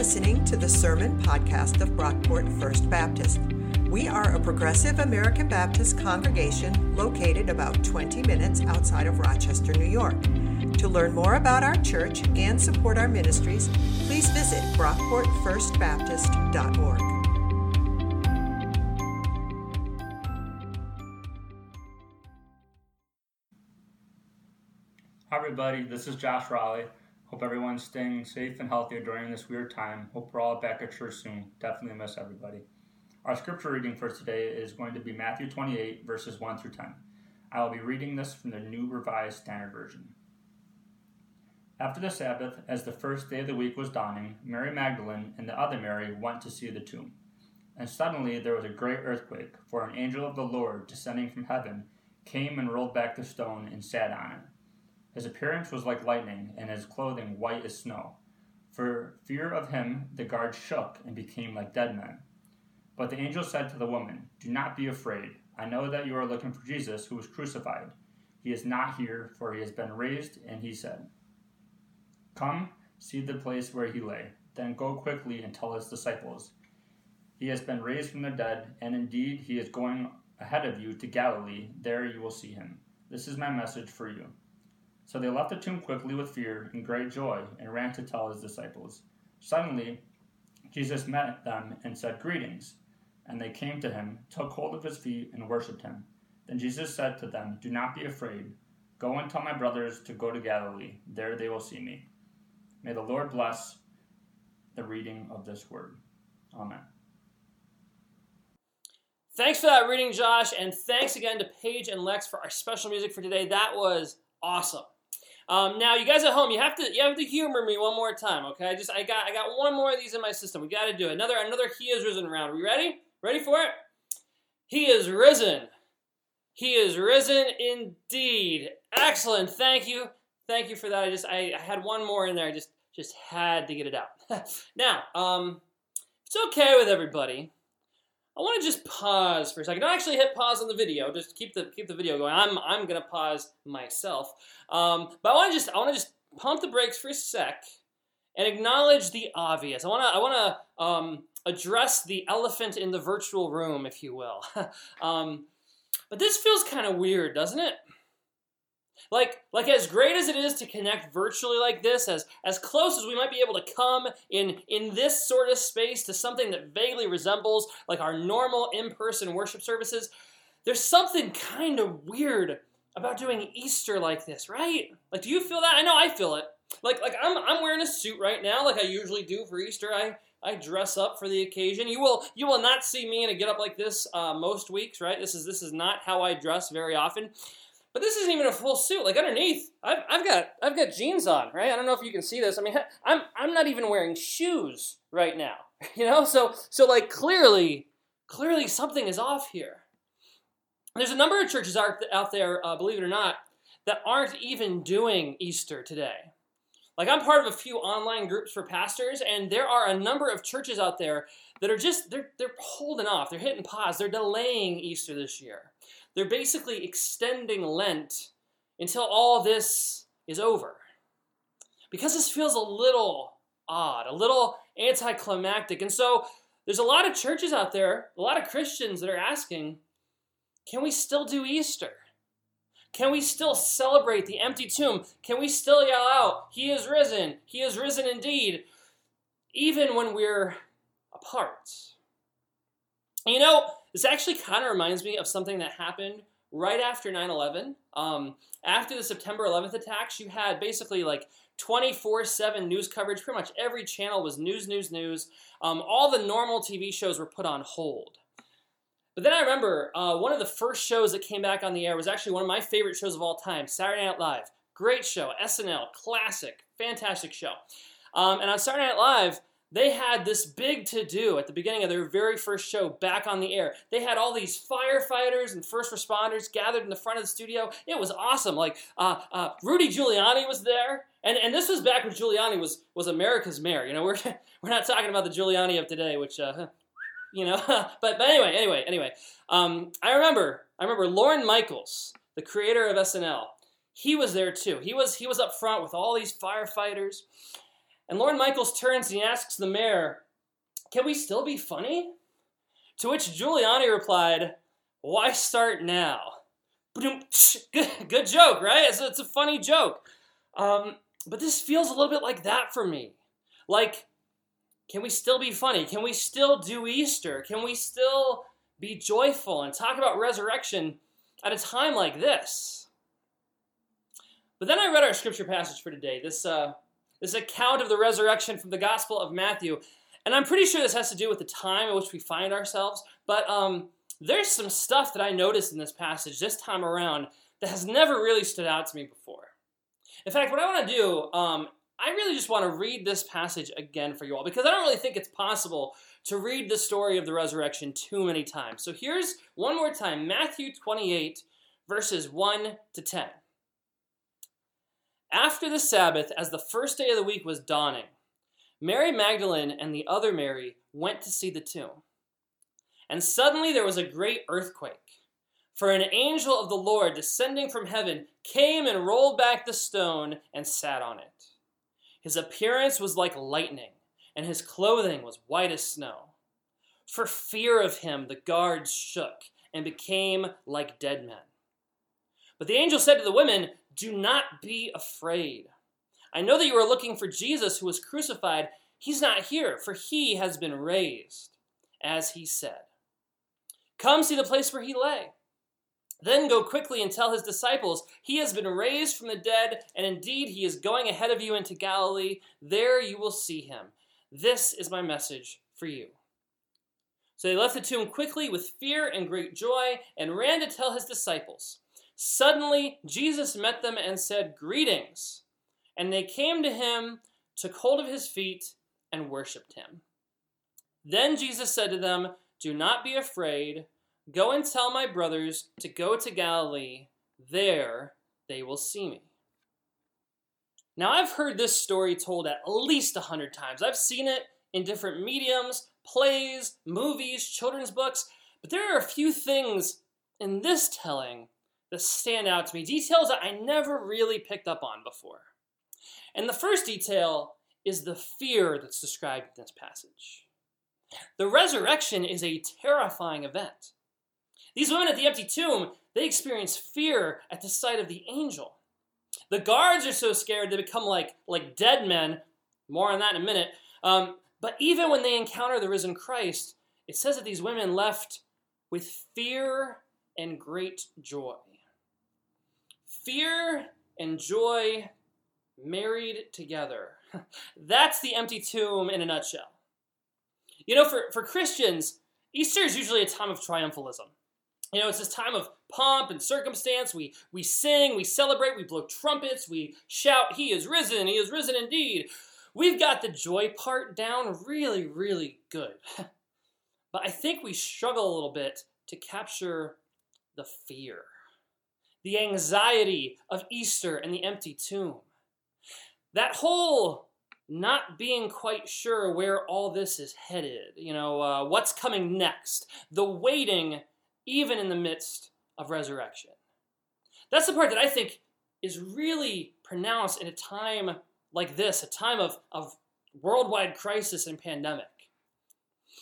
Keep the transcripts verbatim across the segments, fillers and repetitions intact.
listening to the Sermon Podcast of Brockport First Baptist. We are a progressive American Baptist congregation located about twenty minutes outside of Rochester, New York. To learn more about our church and support our ministries, please visit Brockport First Baptist dot org. Hi everybody, this is Josh Raleigh. Hope everyone's staying safe and healthy during this weird time. Hope we're all back at church soon. Definitely miss everybody. Our scripture reading for today is going to be Matthew twenty-eight, verses one through ten. I will be reading this from the New Revised Standard Version. After the Sabbath, as the first day of the week was dawning, Mary Magdalene and the other Mary went to see the tomb. And suddenly there was a great earthquake, for an angel of the Lord descending from heaven came and rolled back the stone and sat on it. His appearance was like lightning, and his clothing white as snow. For fear of him, the guards shook and became like dead men. But the angel said to the woman, "Do not be afraid. I know that you are looking for Jesus, who was crucified. He is not here, for he has been raised," and he said, "Come, see the place where he lay. Then go quickly and tell his disciples, he has been raised from the dead, and indeed he is going ahead of you to Galilee. There you will see him. This is my message for you." So they left the tomb quickly with fear and great joy and ran to tell his disciples. Suddenly, Jesus met them and said, "Greetings." And they came to him, took hold of his feet, and worshipped him. Then Jesus said to them, "Do not be afraid. Go and tell my brothers to go to Galilee. There they will see me." May the Lord bless the reading of this word. Amen. Thanks for that reading, Josh, and thanks again to Paige and Lex for our special music for today. That was awesome. Um, now, you guys at home, you have to you have to humor me one more time, okay? I just I got I got one more of these in my system. We got to do it. Another another He is Risen round. Are we ready? Ready for it? He is risen. He is risen indeed. Excellent. Thank you. Thank you for that. I just I, I had one more in there. I just just had to get it out. Now, um, if it's okay with everybody, I want to just pause for a second. Don't actually hit pause on the video. Just keep the keep the video going. I'm I'm gonna pause myself. Um, but I want to just I want to just pump the brakes for a sec and acknowledge the obvious. I wanna I wanna um, address the elephant in the virtual room, if you will. um, but this feels kind of weird, doesn't it? Like, like as great as it is to connect virtually like this, as, as close as we might be able to come in, in this sort of space to something that vaguely resembles like our normal in-person worship services, there's something kind of weird about doing Easter like this, right? Like, do you feel that? I know I feel it. Like, like I'm I'm wearing a suit right now, like I usually do for Easter. I, I dress up for the occasion. You will you will not see me in a get-up like this uh, most weeks, right? This is this is not how I dress very often. But this isn't even a full suit. Like underneath, I've I've got I've got jeans on, right? I don't know if you can see this. I mean, I'm I'm not even wearing shoes right now, you know. So so like clearly, clearly something is off here. There's a number of churches out out there, uh, believe it or not, that aren't even doing Easter today. Like I'm part of a few online groups for pastors, and there are a number of churches out there that are just they're they're holding off. They're hitting pause. They're delaying Easter this year. They're basically extending Lent until all this is over. Because this feels a little odd, a little anticlimactic. And so there's a lot of churches out there, a lot of Christians that are asking, can we still do Easter? Can we still celebrate the empty tomb? Can we still yell out, "He is risen, he is risen indeed," even when we're apart? You know, this actually kind of reminds me of something that happened right after nine eleven. Um, after the September eleventh attacks, you had basically like twenty-four seven news coverage. Pretty much every channel was news, news, news. Um, all the normal T V shows were put on hold. But then I remember uh, one of the first shows that came back on the air was actually one of my favorite shows of all time, Saturday Night Live. Great show, S N L, classic, fantastic show. Um, and on Saturday Night Live, they had this big to-do at the beginning of their very first show back on the air. They had all these firefighters and first responders gathered in the front of the studio. It was awesome. Like, uh, uh, Rudy Giuliani was there. And and this was back when Giuliani was was America's mayor. You know, we're we're not talking about the Giuliani of today, which, uh, you know. but but anyway, anyway, anyway. Um, I remember, I remember Lorne Michaels, the creator of S N L. He was there too. He was he was up front with all these firefighters. And Lorne Michaels turns and he asks the mayor, "Can we still be funny?" To which Giuliani replied, "Why start now?" Good joke, right? It's, it's a funny joke. Um, but this feels a little bit like that for me. Like, can we still be funny? Can we still do Easter? Can we still be joyful and talk about resurrection at a time like this? But then I read our scripture passage for today, this uh, this account of the resurrection from the Gospel of Matthew. And I'm pretty sure this has to do with the time in which we find ourselves. But um, there's some stuff that I noticed in this passage this time around that has never really stood out to me before. In fact, what I want to do, um, I really just want to read this passage again for you all, because I don't really think it's possible to read the story of the resurrection too many times. So here's one more time, Matthew twenty-eight, verses one to ten. After the Sabbath, as the first day of the week was dawning, Mary Magdalene and the other Mary went to see the tomb. And suddenly there was a great earthquake, for an angel of the Lord descending from heaven came and rolled back the stone and sat on it. His appearance was like lightning, and his clothing was white as snow. For fear of him, the guards shook and became like dead men. But the angel said to the women, "Do not be afraid. I know that you are looking for Jesus who was crucified. He's not here, for he has been raised, as he said. Come see the place where he lay. Then go quickly and tell his disciples, he has been raised from the dead, and indeed he is going ahead of you into Galilee. There you will see him. This is my message for you." So they left the tomb quickly with fear and great joy and ran to tell his disciples. Suddenly Jesus met them and said, "Greetings." And they came to him, took hold of his feet, and worshipped him. Then Jesus said to them, "Do not be afraid. Go and tell my brothers to go to Galilee. There they will see me." Now, I've heard this story told at least a hundred times. I've seen it in different mediums, plays, movies, children's books. But there are a few things in this telling that stand out to me, details that I never really picked up on before. And the first detail is the fear that's described in this passage. The resurrection is a terrifying event. These women at the empty tomb, they experience fear at the sight of the angel. The guards are so scared they become like, like dead men. More on that in a minute. Um, but even when they encounter the risen Christ, it says that these women left with fear and great joy. Fear and joy married together. That's the empty tomb in a nutshell. You know, for, for Christians, Easter is usually a time of triumphalism. You know, it's this time of pomp and circumstance. We we sing, we celebrate, we blow trumpets, we shout, "He is risen, he is risen indeed." We've got the joy part down really, really good. But I think we struggle a little bit to capture the fear, the anxiety of Easter and the empty tomb. That whole not being quite sure where all this is headed, you know, uh, what's coming next, the waiting, even in the midst of resurrection. That's the part that I think is really pronounced in a time like this, a time of, of worldwide crisis and pandemic.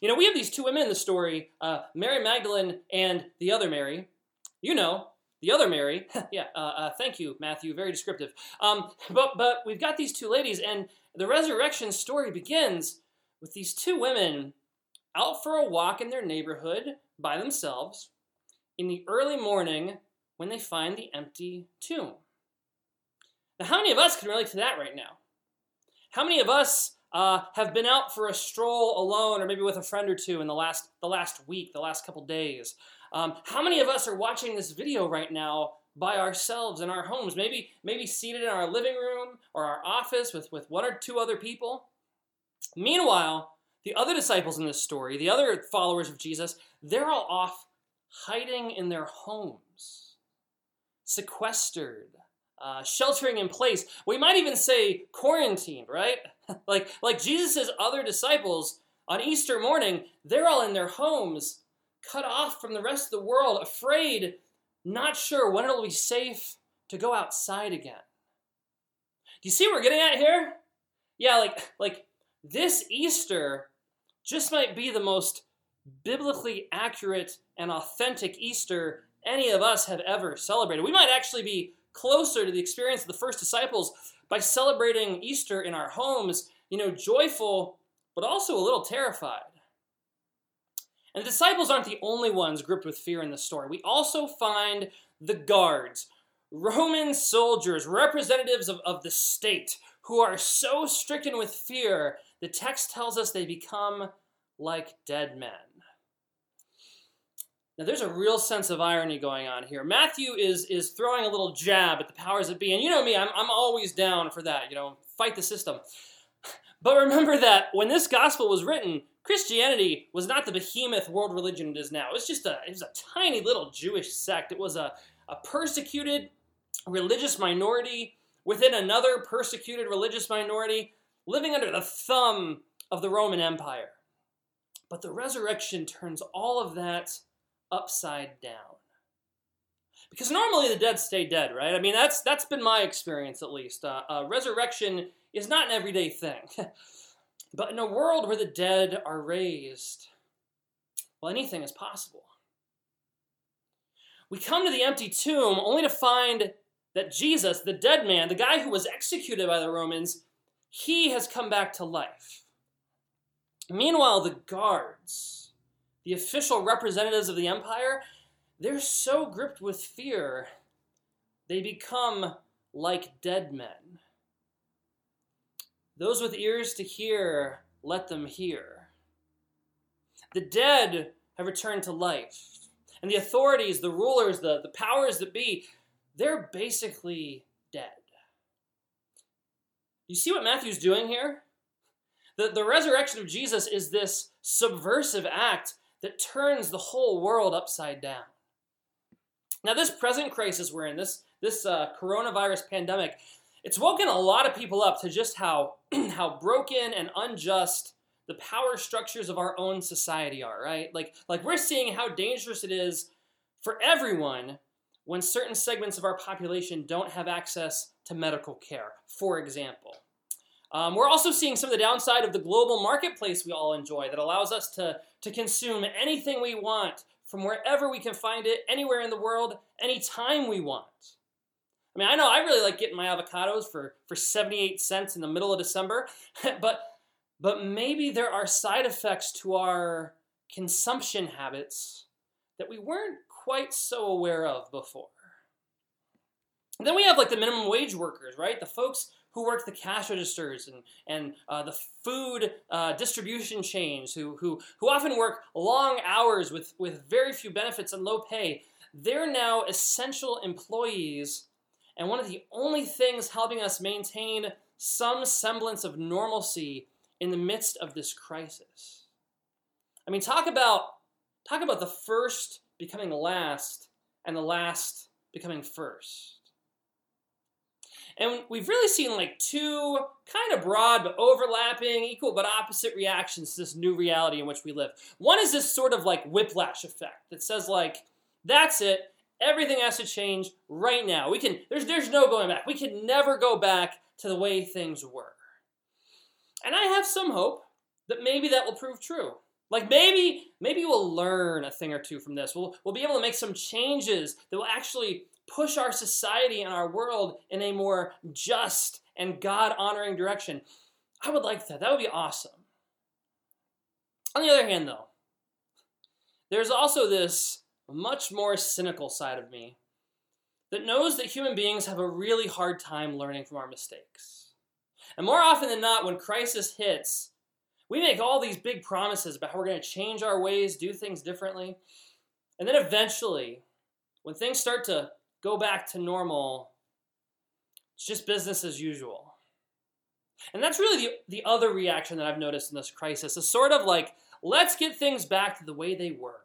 You know, we have these two women in the story, uh, Mary Magdalene and the other Mary. You know, the other Mary. yeah, uh, uh, thank you, Matthew, very descriptive. Um, but, but we've got these two ladies, and the resurrection story begins with these two women out for a walk in their neighborhood by themselves in the early morning when they find the empty tomb. Now, how many of us can relate to that right now? How many of us uh, have been out for a stroll alone or maybe with a friend or two in the last the last week, the last couple days? Um, how many of us are watching this video right now by ourselves in our homes, maybe maybe seated in our living room or our office with, with one or two other people? Meanwhile, the other disciples in this story, the other followers of Jesus, they're all off hiding in their homes, sequestered, uh, sheltering in place. We might even say quarantined, right? like like Jesus' other disciples on Easter morning, they're all in their homes, cut off from the rest of the world, afraid, not sure when it'll be safe to go outside again. Do you see what we're getting at here? yeah, like like this Easter just might be the most biblically accurate and authentic Easter any of us have ever celebrated. We might actually be closer to the experience of the first disciples by celebrating Easter in our homes, you know, joyful, but also a little terrified. And the disciples aren't the only ones gripped with fear in the story. We also find the guards, Roman soldiers, representatives of, of the state, who are so stricken with fear, the text tells us they become like dead men. Now, there's a real sense of irony going on here. Matthew is is throwing a little jab at the powers that be, and you know me, I'm I'm always down for that, you know, fight the system. But remember that when this gospel was written, Christianity was not the behemoth world religion it is now. It was just a, it was a tiny little Jewish sect. It was a, a persecuted religious minority within another persecuted religious minority living under the thumb of the Roman Empire. But the resurrection turns all of that upside down. Because normally the dead stay dead, right? I mean, that's that's been my experience at least. Uh, uh, resurrection is not an everyday thing. But in a world where the dead are raised, well, anything is possible. We come to the empty tomb only to find that Jesus, the dead man, the guy who was executed by the Romans, he has come back to life. Meanwhile, the guards, the official representatives of the empire, they're so gripped with fear, they become like dead men. Those with ears to hear, let them hear. The dead have returned to life. And the authorities, the rulers, the, the powers that be, they're basically dead. You see what Matthew's doing here? The, the resurrection of Jesus is this subversive act that turns the whole world upside down. Now, this present crisis we're in, this, this uh, coronavirus pandemic, it's woken a lot of people up to just how, how broken and unjust the power structures of our own society are, right? Like, like we're seeing how dangerous it is for everyone when certain segments of our population don't have access to medical care, for example. Um, we're also seeing some of the downside of the global marketplace we all enjoy that allows us to, to consume anything we want from wherever we can find it, anywhere in the world, anytime we want. I mean, I know I really like getting my avocados for, for seventy-eight cents in the middle of December, but but maybe there are side effects to our consumption habits that we weren't quite so aware of before. And then we have like the minimum wage workers, right? The folks who work the cash registers and and uh, the food uh, distribution chains, who who who often work long hours with, with very few benefits and low pay. They're now essential employees. And one of the only things helping us maintain some semblance of normalcy in the midst of this crisis. I mean, talk about talk about the first becoming last and the last becoming first. And we've really seen like two kind of broad but overlapping, equal but opposite reactions to this new reality in which we live. One is this sort of like whiplash effect that says like, that's it. Everything has to change right now. We can there's there's no going back. We can never go back to the way things were. And I have some hope that maybe that will prove true. Like maybe maybe we'll learn a thing or two from this. We'll we'll be able to make some changes that will actually push our society and our world in a more just and God-honoring direction. I would like that. That would be awesome. On the other hand, though, there's also this much more cynical side of me that knows that human beings have a really hard time learning from our mistakes. And more often than not, when crisis hits, we make all these big promises about how we're going to change our ways, do things differently. And then eventually, when things start to go back to normal, it's just business as usual. And that's really the, the other reaction that I've noticed in this crisis, is sort of like, let's get things back to the way they were.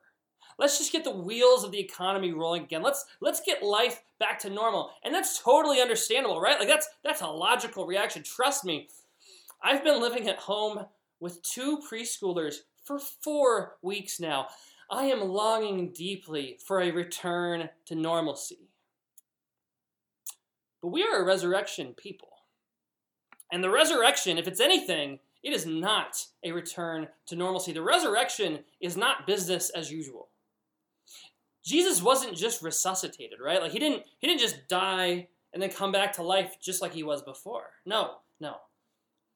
Let's just get the wheels of the economy rolling again. Let's let's get life back to normal. And that's totally understandable, right? Like that's that's a logical reaction. Trust me. I've been living at home with two preschoolers for four weeks now. I am longing deeply for a return to normalcy. But we are a resurrection people. And the resurrection, if it's anything, it is not a return to normalcy. The resurrection is not business as usual. Jesus wasn't just resuscitated, right? Like he didn't he didn't just die and then come back to life just like he was before. No, no.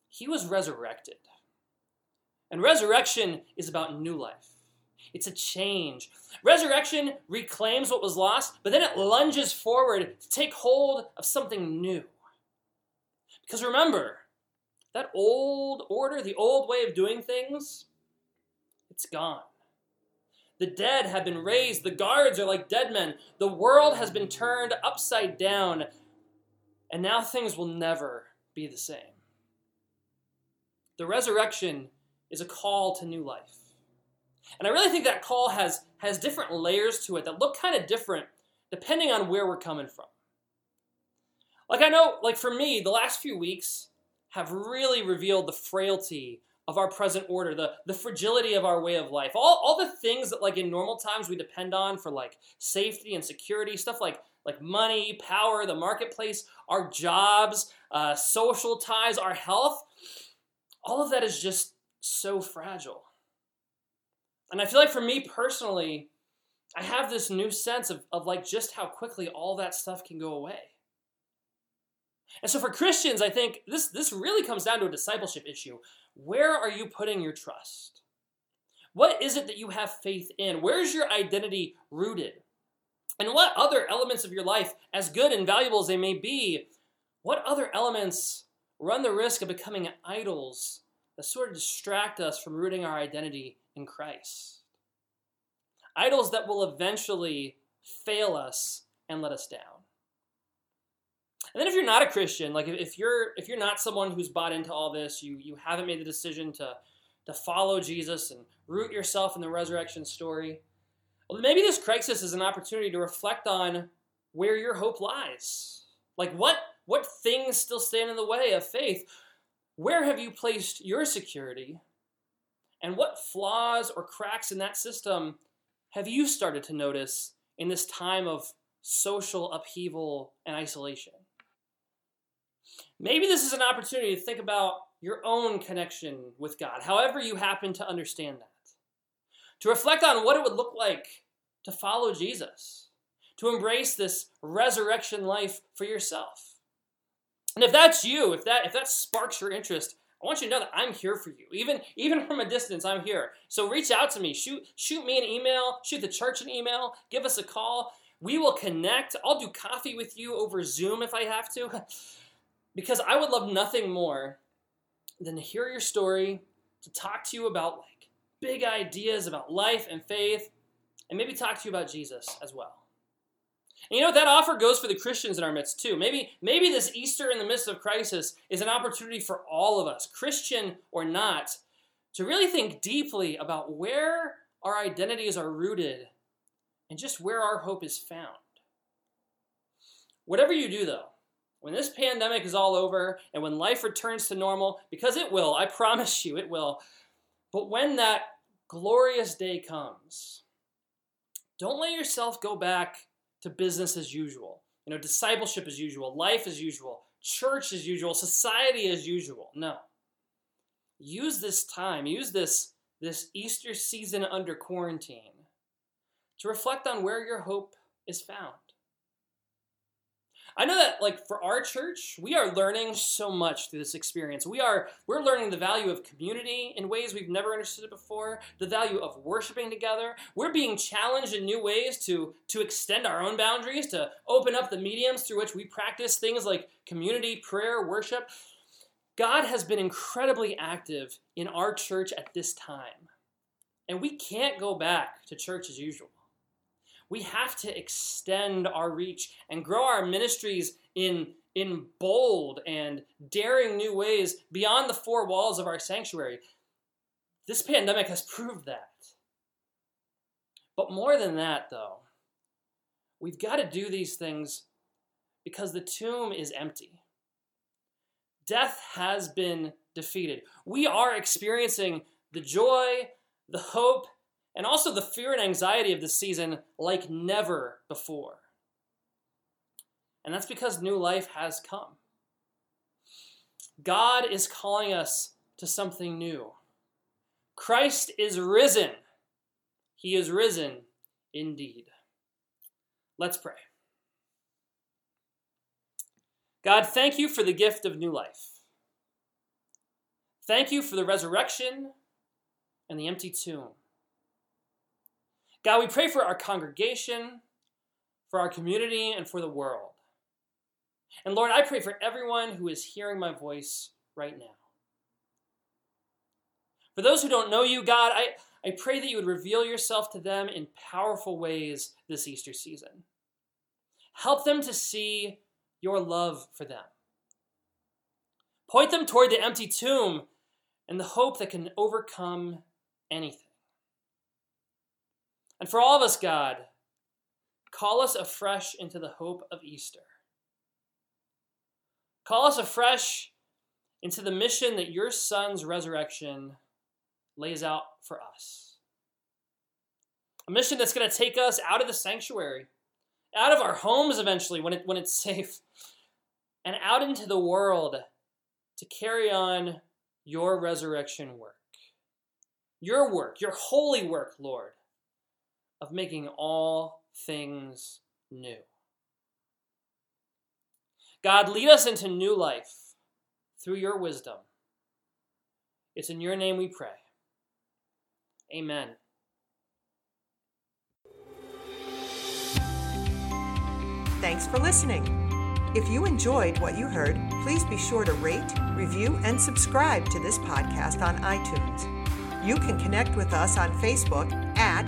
He was resurrected. And resurrection is about new life. It's a change. Resurrection reclaims what was lost, but then it lunges forward to take hold of something new. Because remember, that old order, the old way of doing things, it's gone. The dead have been raised. The guards are like dead men. The world has been turned upside down, and now things will never be the same. The resurrection is a call to new life. And I really think that call has, has different layers to it that look kind of different depending on where we're coming from. Like I know, like for me, the last few weeks have really revealed the frailty of our present order, the, the fragility of our way of life. All, all the things that like in normal times we depend on for like safety and security, stuff like, like money, power, the marketplace, our jobs, uh, social ties, our health, all of that is just so fragile. And I feel like for me personally, I have this new sense of, of like just how quickly all that stuff can go away. And so for Christians, I think this, this really comes down to a discipleship issue. Where are you putting your trust? What is it that you have faith in? Where's your identity rooted? And what other elements of your life, as good and valuable as they may be, what other elements run the risk of becoming idols that sort of distract us from rooting our identity in Christ? Idols that will eventually fail us and let us down. And then if you're not a Christian, like if you're if you're not someone who's bought into all this, you you haven't made the decision to, to follow Jesus and root yourself in the resurrection story, well, maybe this crisis is an opportunity to reflect on where your hope lies. Like what what things still stand in the way of faith? Where have you placed your security? And what flaws or cracks in that system have you started to notice in this time of social upheaval and isolation? Maybe this is an opportunity to think about your own connection with God, however you happen to understand that. To reflect on what it would look like to follow Jesus, to embrace this resurrection life for yourself. And if that's you, if that if that sparks your interest, I want you to know that I'm here for you. Even, even from a distance, I'm here. So reach out to me. Shoot, shoot me an email. Shoot the church an email. Give us a call. We will connect. I'll do coffee with you over Zoom if I have to. Because I would love nothing more than to hear your story, to talk to you about like big ideas about life and faith, and maybe talk to you about Jesus as well. And you know, that offer goes for the Christians in our midst too. Maybe, maybe this Easter in the midst of crisis is an opportunity for all of us, Christian or not, to really think deeply about where our identities are rooted and just where our hope is found. Whatever you do though, when this pandemic is all over and when life returns to normal, because it will, I promise you it will, but when that glorious day comes, don't let yourself go back to business as usual. You know, discipleship as usual, life as usual, church as usual, society as usual. No. Use this time, use this, this Easter season under quarantine to reflect on where your hope is found. I know that, like, for our church, we are learning so much through this experience. We are, we're learning the value of community in ways we've never understood it before, the value of worshiping together. We're being challenged in new ways to, to extend our own boundaries, to open up the mediums through which we practice things like community, prayer, worship. God has been incredibly active in our church at this time, and we can't go back to church as usual. We have to extend our reach and grow our ministries in, in bold and daring new ways beyond the four walls of our sanctuary. This pandemic has proved that. But more than that, though, we've got to do these things because the tomb is empty. Death has been defeated. We are experiencing the joy, the hope, and also the fear and anxiety of this season like never before. And that's because new life has come. God is calling us to something new. Christ is risen. He is risen indeed. Let's pray. God, thank you for the gift of new life. Thank you for the resurrection and the empty tomb. God, we pray for our congregation, for our community, and for the world. And Lord, I pray for everyone who is hearing my voice right now. For those who don't know you, God, I, I pray that you would reveal yourself to them in powerful ways this Easter season. Help them to see your love for them. Point them toward the empty tomb and the hope that can overcome anything. And for all of us, God, call us afresh into the hope of Easter. Call us afresh into the mission that your Son's resurrection lays out for us. A mission that's going to take us out of the sanctuary, out of our homes eventually when it, when it's safe, and out into the world to carry on your resurrection work. Your work, your holy work, Lord, of making all things new. God, lead us into new life through your wisdom. It's in your name we pray. Amen. Thanks for listening. If you enjoyed what you heard, please be sure to rate, review, and subscribe to this podcast on iTunes. You can connect with us on Facebook at